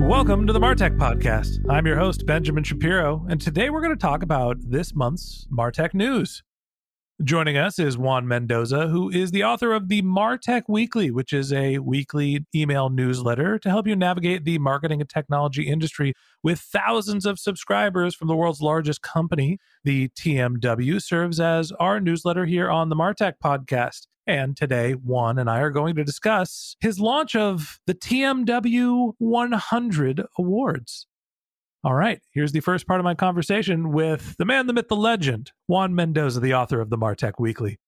Welcome to the MarTech Podcast. I'm your host, Benjamin Shapiro, and today we're going to talk about this month's MarTech news. Joining us is Juan Mendoza, who is the author of the MarTech Weekly, which is a weekly email newsletter to help you navigate the marketing and technology industry with thousands of subscribers from the world's largest company. The TMW serves as our newsletter here on the MarTech Podcast. And today, Juan and I are going to discuss his launch of the TMW 100 awards. All right, here's the first part of my conversation with the man, the myth, the legend, Juan Mendoza, the author of the MarTech Weekly.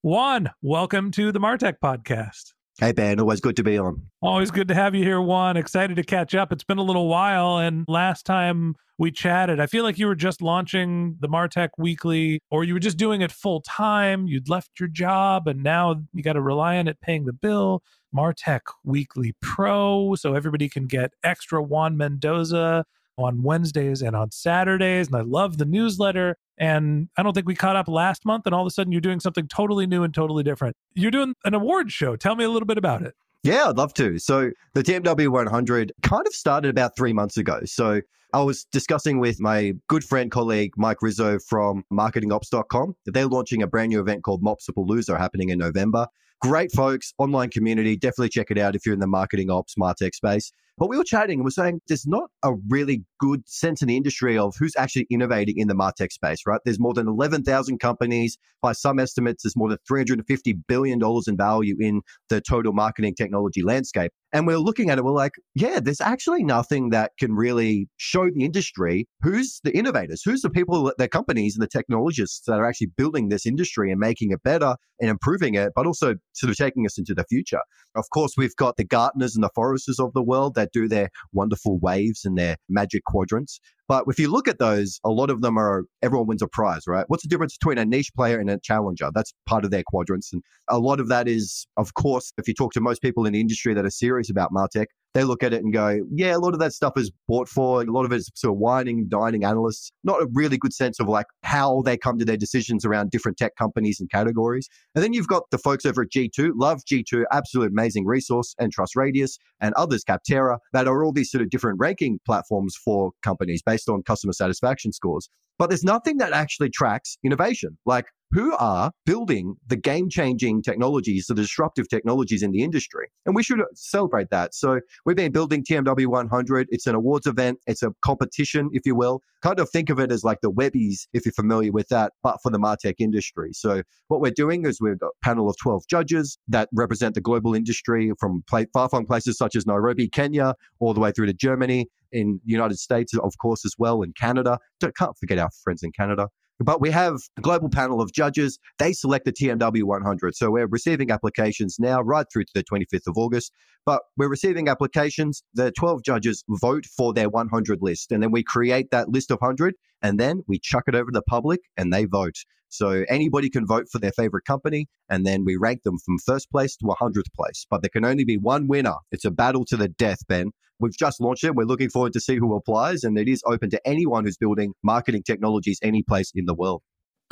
Juan, welcome to the MarTech Podcast. Hey, Ben, always good to be on. Always good to have you here, Juan. Excited to catch up. It's been a little while, and last time we chatted, I feel like you were just launching the MarTech Weekly, or you were just doing it full time. You'd left your job, and now you got to rely on it paying the bill. MarTech Weekly Pro, so everybody can get extra Juan Mendoza on Wednesdays and on Saturdays, and I love the newsletter. And I don't think we caught up last month, and all of a sudden you're doing something totally new and totally different. You're doing an award show. Tell me a little bit about it. Yeah, I'd love to. So the TMW 100 kind of started about 3 months ago. So I was discussing with my good friend, colleague, Mike Rizzo from marketingops.com. They're launching a brand new event called Mopsable happening in November. Great folks, online community. Definitely check it out if you're in the marketing ops, MarTech space. But we were chatting and we're saying there's not a really good sense in the industry of who's actually innovating in the MarTech space, right? There's more than 11,000 companies. By some estimates, there's more than $350 billion in value in the total marketing technology landscape. And we're looking at it, we're like, yeah, there's actually nothing that can really show the industry who's the innovators, who's the people, the companies and the technologists that are actually building this industry and making it better and improving it, but also sort of taking us into the future. Of course, we've got the Gartners and the Forresters of the world that do their wonderful waves and their magic quadrants. But if you look at those, a lot of them are everyone wins a prize, right? What's the difference between a niche player and a challenger? That's part of their quadrants. And a lot of that is, of course, if you talk to most people in the industry that are serious about MarTech, they look at it and go, yeah, a lot of that stuff is bought for. A lot of it's sort of whining, dining analysts. Not a really good sense of like how they come to their decisions around different tech companies and categories. And then you've got the folks over at G2, love G2, absolute amazing resource, and Trust Radius and others, Capterra, that are all these sort of different ranking platforms for companies based on customer satisfaction scores. But there's nothing that actually tracks innovation. Like, who are building the game-changing technologies, the disruptive technologies in the industry? And we should celebrate that. So we've been building TMW 100. It's an awards event. It's a competition, if you will. Kind of think of it as like the Webbies, if you're familiar with that, but for the MarTech industry. So what we're doing is we've got a panel of 12 judges that represent the global industry from far-flung places such as Nairobi, Kenya, all the way through to Germany, in the United States, of course, as well, in Canada. Can't forget our friends in Canada. But we have a global panel of judges. They select the TMW 100. So we're receiving applications now right through to the 25th of August. But we're receiving applications. The 12 judges vote for their 100 list. And then we create that list of 100. And then we chuck it over to the public and they vote. So anybody can vote for their favorite company. And then we rank them from first place to 100th place. But there can only be one winner. It's a battle to the death, Ben. We've just launched it. We're looking forward to see who applies. And it is open to anyone who's building marketing technologies any place in the world.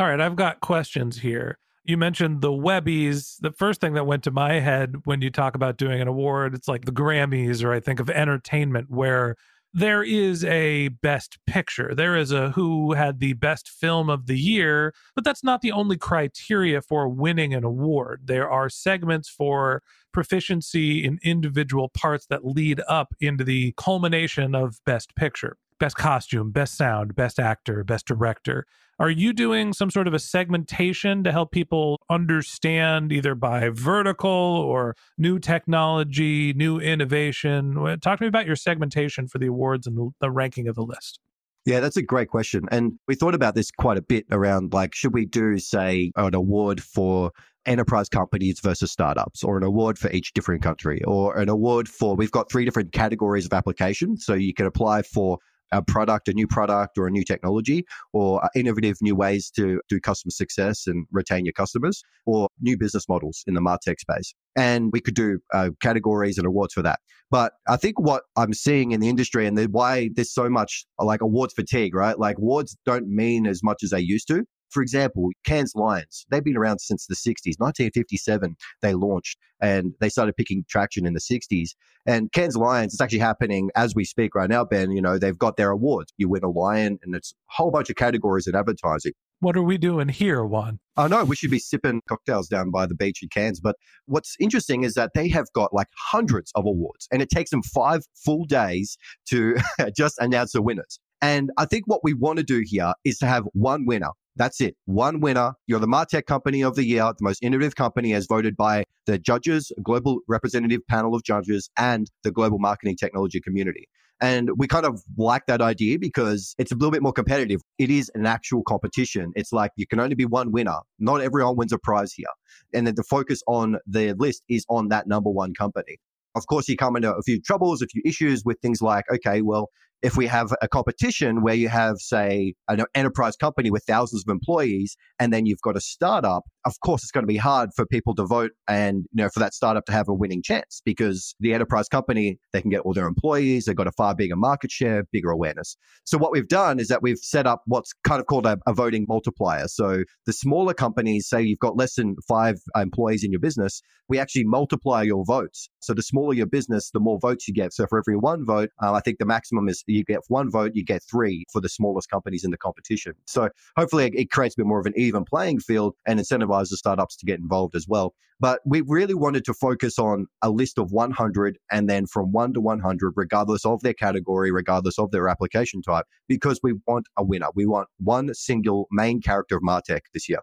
All right, I've got questions here. You mentioned the Webbies. The first thing that went to my head when you talk about doing an award, it's like the Grammys, or I think of entertainment, where there is a best picture. There is a who had the best film of the year, but that's not the only criteria for winning an award. There are segments for proficiency in individual parts that lead up into the culmination of best picture, best costume, best sound, best actor, best director. Are you doing some sort of a segmentation to help people understand either by vertical or new technology, new innovation? Talk to me about your segmentation for the awards and the ranking of the list. Yeah, that's a great question. And we thought about this quite a bit around, like, should we do, say, an award for enterprise companies versus startups, or an award for each different country, or an award for, we've got three different categories of applications. So you can apply for a product, a new product, or a new technology, or innovative new ways to do customer success and retain your customers, or new business models in the MarTech space. And we could do categories and awards for that. But I think what I'm seeing in the industry and why there's so much like awards fatigue, right? Like awards don't mean as much as they used to. For example, Cannes Lions, they've been around since the 60s. 1957, they launched and they started picking traction in the 60s. And Cannes Lions, it's actually happening as we speak right now, Ben. You know, they've got their awards. You win a lion and it's a whole bunch of categories in advertising. What are we doing here, Juan? I know we should be sipping cocktails down by the beach in Cannes, but what's interesting is that they have got like hundreds of awards and it takes them 5 full days to just announce the winners. And I think what we want to do here is to have one winner. That's it. One winner. You're the MarTech Company of the Year, the most innovative company as voted by the judges, global representative panel of judges, and the global marketing technology community. And we kind of like that idea because it's a little bit more competitive. It is an actual competition. It's like you can only be one winner. Not everyone wins a prize here. And then the focus on the list is on that number one company. Of course, you come into a few troubles, a few issues with things like, okay, well, if we have a competition where you have, say, an enterprise company with thousands of employees, and then you've got a startup, of course, it's going to be hard for people to vote and, you know, for that startup to have a winning chance, because the enterprise company, they can get all their employees. They've got a far bigger market share, bigger awareness. So what we've done is that we've set up what's kind of called a voting multiplier. So the smaller companies, say you've got less than 5 employees in your business, we actually multiply your votes. So the smaller your business, the more votes you get. So for every 1 vote, I think the maximum is you get 1 vote, you get 3 for the smallest companies in the competition. So hopefully it creates a bit more of an even playing field and incentivizes the startups to get involved as well. But we really wanted to focus on a list of 100 and then from 1 to 100, regardless of their category, regardless of their application type, because we want a winner. We want one single main character of MarTech this year.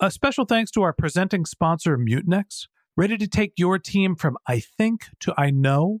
A special thanks to our presenting sponsor, Mutinex. Ready to take your team from I think to I know?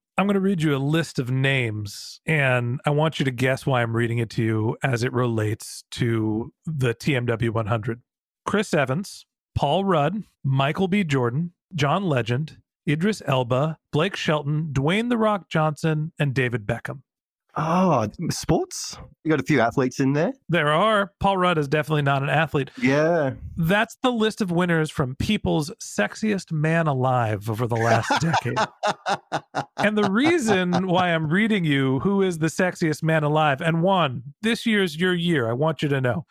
I'm going to read you a list of names, and I want you to guess why I'm reading it to you as it relates to the TMW 100. Chris Evans, Paul Rudd, Michael B. Jordan, John Legend, Idris Elba, Blake Shelton, Dwayne The Rock Johnson, and David Beckham. Oh, sports? You got a few athletes in there? There are. Paul Rudd is definitely not an athlete. Yeah. That's the list of winners from People's Sexiest Man Alive over the last decade. And the reason why I'm reading you who is the sexiest man alive, and Juan, this year's your year, I want you to know.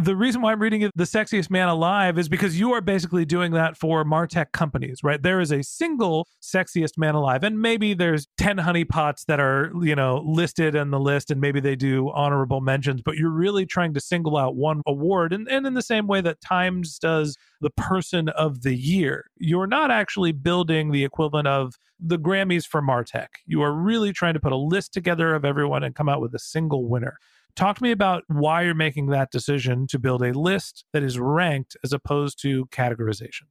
The reason why I'm reading it, The Sexiest Man Alive, is because you are basically doing that for MarTech companies, right? There is a single sexiest man alive, and maybe there's 10 honeypots that are, you know, listed in the list, and maybe they do honorable mentions, but you're really trying to single out one award. And in the same way that Times does the person of the year, you're not actually building the equivalent of the Grammys for MarTech. You are really trying to put a list together of everyone and come out with a single winner. Talk to me about why you're making that decision to build a list that is ranked as opposed to categorization.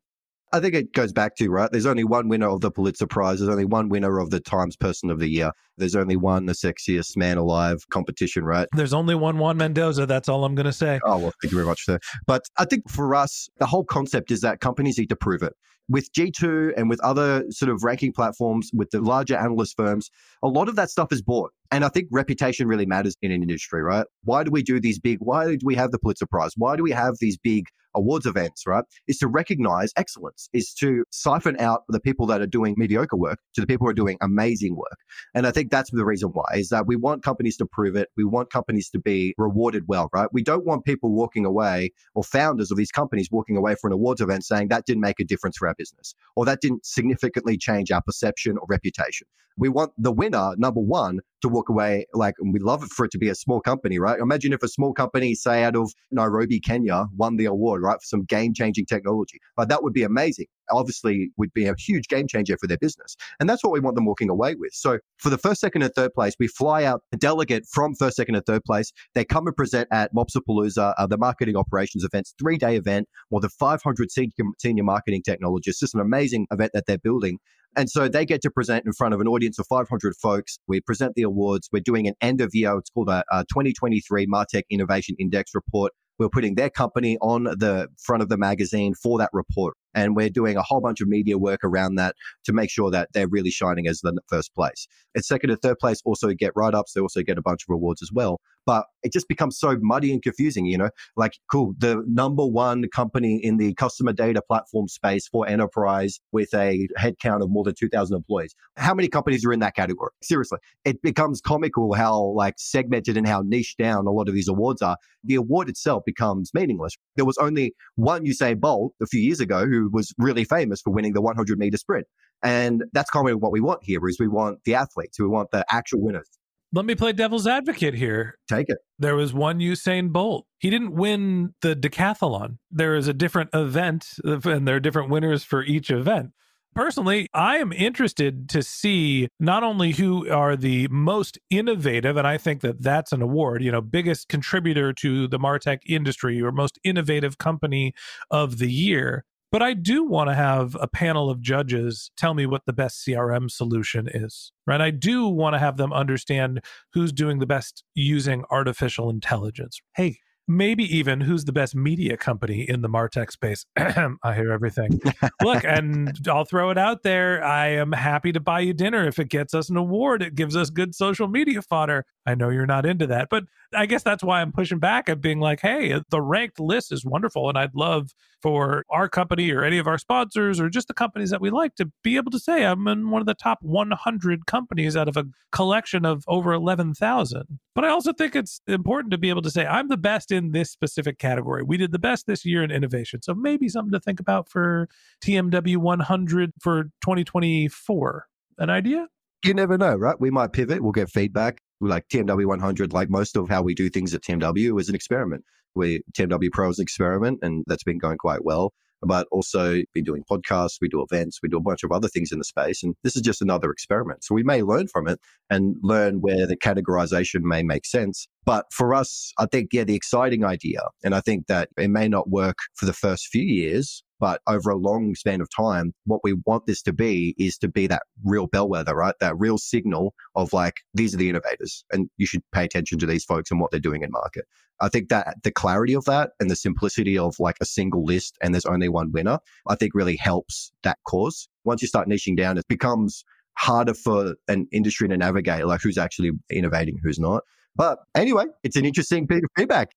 I think it goes back to, right, there's only one winner of the Pulitzer Prize. There's only one winner of the Times Person of the Year. There's only one The Sexiest Man Alive competition, right? There's only one Juan Mendoza. That's all I'm going to say. Oh, well, thank you very much there. But I think for us, the whole concept is that companies need to prove it. With G2 and with other sort of ranking platforms, with the larger analyst firms, a lot of that stuff is bought. And I think reputation really matters in an industry, right? Why do we do these big, why do we have the Pulitzer Prize? Why do we have these big awards events, right? Is to recognize excellence, is to siphon out the people that are doing mediocre work to the people who are doing amazing work. And I think that's the reason why, is that we want companies to prove it. We want companies to be rewarded well, right? We don't want people walking away, or founders of these companies walking away from an awards event saying that didn't make a difference for our business, or that didn't significantly change our perception or reputation. We want the winner, number one, to walk away like, and we love it for it to be a small company, right? Imagine if a small company, say out of Nairobi, Kenya, won the award, right, for some game-changing technology. Like, that would be amazing. Obviously, would be a huge game changer for their business. And that's what we want them walking away with. So for the first, second, and third place, we fly out a delegate from first, second, and third place. They come and present at Mopsapalooza, the marketing operations events, three-day event, more than 500 senior marketing technologists. Just an amazing event that they're building. And so they get to present in front of an audience of 500 folks. We present the awards. We're doing an end of year. It's called a 2023 MarTech Innovation Index report. We're putting their company on the front of the magazine for that report. And we're doing a whole bunch of media work around that to make sure that they're really shining as the first place. And second and third place also get write-ups. They also get a bunch of awards as well. But it just becomes so muddy and confusing, you know, like, cool, the number one company in the customer data platform space for enterprise with a headcount of more than 2,000 employees. How many companies are in that category? Seriously, it becomes comical how like segmented and how niche down a lot of these awards are. The award itself becomes meaningless. There was only one Usain Bolt a few years ago who was really famous for winning the 100-meter sprint. And that's kind of what we want here, is we want the athletes, we want the actual winners. Let me play devil's advocate here. Take it. There was one Usain Bolt. He didn't win the decathlon. There is a different event, and there are different winners for each event. Personally, I am interested to see not only who are the most innovative, and I think that that's an award, you know, biggest contributor to the MarTech industry or most innovative company of the year, but I do want to have a panel of judges tell me what the best CRM solution is, right? I do want to have them understand who's doing the best using artificial intelligence. Hey, maybe even who's the best media company in the MarTech space. I hear everything. Look, and I'll throw it out there. I am happy to buy you dinner if it gets us an award. It gives us good social media fodder. I know you're not into that, but I guess that's why I'm pushing back at being like, hey, the ranked list is wonderful. And I'd love for our company or any of our sponsors or just the companies that we like to be able to say, I'm in one of the top 100 companies out of a collection of over 11,000. But I also think it's important to be able to say, I'm the best in this specific category. We did the best this year in innovation. So maybe something to think about for TMW 100 for 2024. An idea? You never know, right? We might pivot. We'll get feedback. Like TMW 100, like most of how we do things at TMW, is an experiment. TMW Pro is an experiment, and that's been going quite well. But also, we're doing podcasts, we do events, we do a bunch of other things in the space. And this is just another experiment. So we may learn from it and learn where the categorization may make sense. But for us, I think, yeah, the exciting idea, and I think that it may not work for the first few years, But over a long span of time, what we want this to be is to be that real bellwether, right? That real signal of like, these are the innovators and you should pay attention to these folks and what they're doing in market. I think that the clarity of that and the simplicity of like a single list and there's only one winner, I think really helps that cause. Once you start niching down, it becomes harder for an industry to navigate, like who's actually innovating, who's not. But anyway, it's an interesting bit of feedback.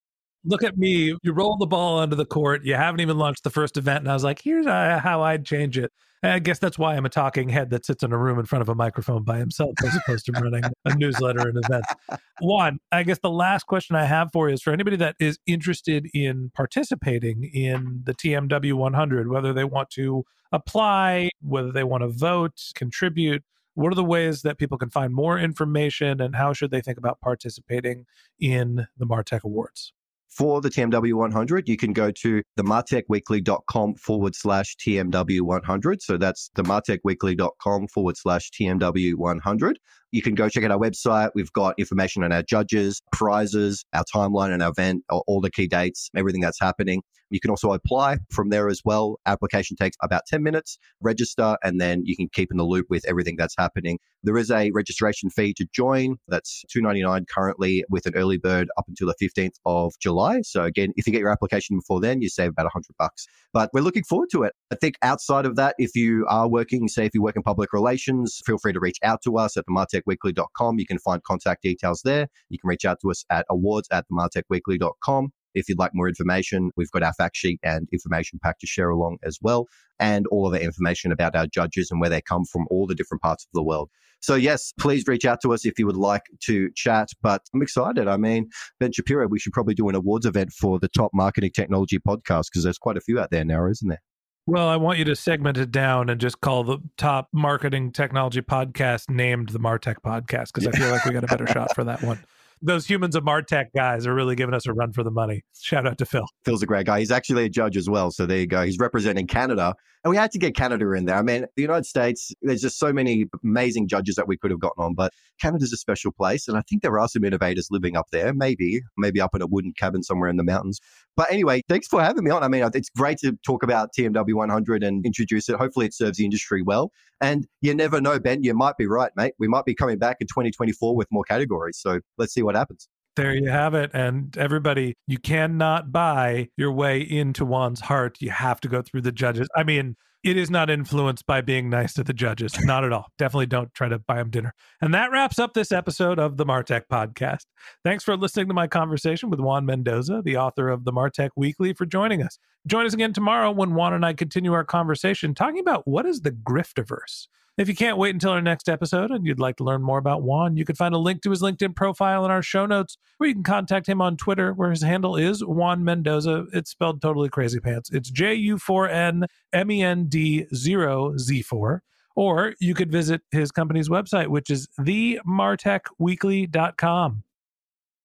Look at me, you roll the ball onto the court, you haven't even launched the first event, and I was like, here's how I'd change it. And I guess that's why I'm a talking head that sits in a room in front of a microphone by himself as opposed to running a newsletter and events. Juan, I guess the last question I have for you is for anybody that is interested in participating in the TMW 100, whether they want to apply, whether they want to vote, contribute, what are the ways that people can find more information and how should they think about participating in the MarTech Awards? For the TMW 100, you can go to themartechweekly.com /TMW100. So that's themartechweekly.com /TMW100. You can go check out our website. We've got information on our judges, prizes, our timeline and our event, all the key dates, everything that's happening. You can also apply from there as well. Application takes about 10 minutes, register, and then you can keep in the loop with everything that's happening. There is a registration fee to join. That's $2.99 currently with an early bird up until the 15th of July. So again, if you get your application before then, you save about $100. But we're looking forward to it. I think outside of that, if you are working, say if you work in public relations, feel free to reach out to us at themartechweekly.com. You can find contact details there. You can reach out to us at awards@themartechweekly.com. If you'd like more information, we've got our fact sheet and information pack to share along as well, and all of the information about our judges and where they come from, all the different parts of the world. So yes, please reach out to us if you would like to chat, but I'm excited. I mean, Ben Shapiro, we should probably do an awards event for the top marketing technology podcast because there's quite a few out there now, isn't there? Well, I want you to segment it down and just call the top marketing technology podcast named the MarTech Podcast because I feel like we got a better shot for that one. Those humans of MarTech guys are really giving us a run for the money. Shout out to Phil. Phil's a great guy. He's actually a judge as well. So there you go. He's representing Canada. And we had to get Canada in there. I mean, the United States, there's just so many amazing judges that we could have gotten on, but Canada's a special place. And I think there are some innovators living up there, maybe up in a wooden cabin somewhere in the mountains. But anyway, thanks for having me on. I mean, it's great to talk about TMW 100 and introduce it. Hopefully it serves the industry well. And you never know, Ben, you might be right, mate. We might be coming back in 2024 with more categories. So let's see what happens. There you have it. And everybody, you cannot buy your way into Juan's heart. You have to go through the judges. I mean, it is not influenced by being nice to the judges. Not at all. Definitely don't try to buy them dinner. And that wraps up this episode of the MarTech Podcast. Thanks for listening to my conversation with Juan Mendoza, the author of the MarTech Weekly, for joining us. Join us again tomorrow when Juan and I continue our conversation talking about what is the griftiverse. If you can't wait until our next episode and you'd like to learn more about Juan, you can find a link to his LinkedIn profile in our show notes, or you can contact him on Twitter, where his handle is Juan Mendoza. It's spelled totally crazy pants. It's JU4NMEND0Z4. Or you could visit his company's website, which is themartechweekly.com.